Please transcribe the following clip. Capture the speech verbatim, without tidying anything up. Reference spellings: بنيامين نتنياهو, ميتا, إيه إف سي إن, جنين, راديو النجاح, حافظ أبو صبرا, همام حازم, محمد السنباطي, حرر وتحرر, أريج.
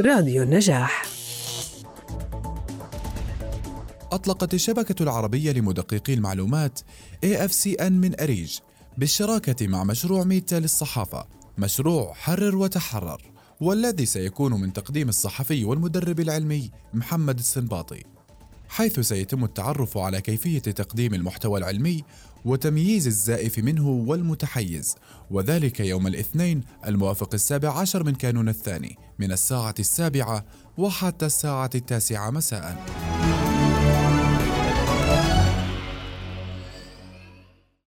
راديو النجاح. أطلقت الشبكة العربية لمدققي المعلومات إيه إف سي إن من أريج بالشراكة مع مشروع ميتا للصحافة مشروع حرر وتحرر، والذي سيكون من تقديم الصحفي والمدرب العلمي محمد السنباطي، حيث سيتم التعرف على كيفية تقديم المحتوى العلمي وتمييز الزائف منه والمتحيز، وذلك يوم الاثنين الموافق السابع عشر من كانون الثاني من الساعة السابعة وحتى الساعة التاسعة مساءً.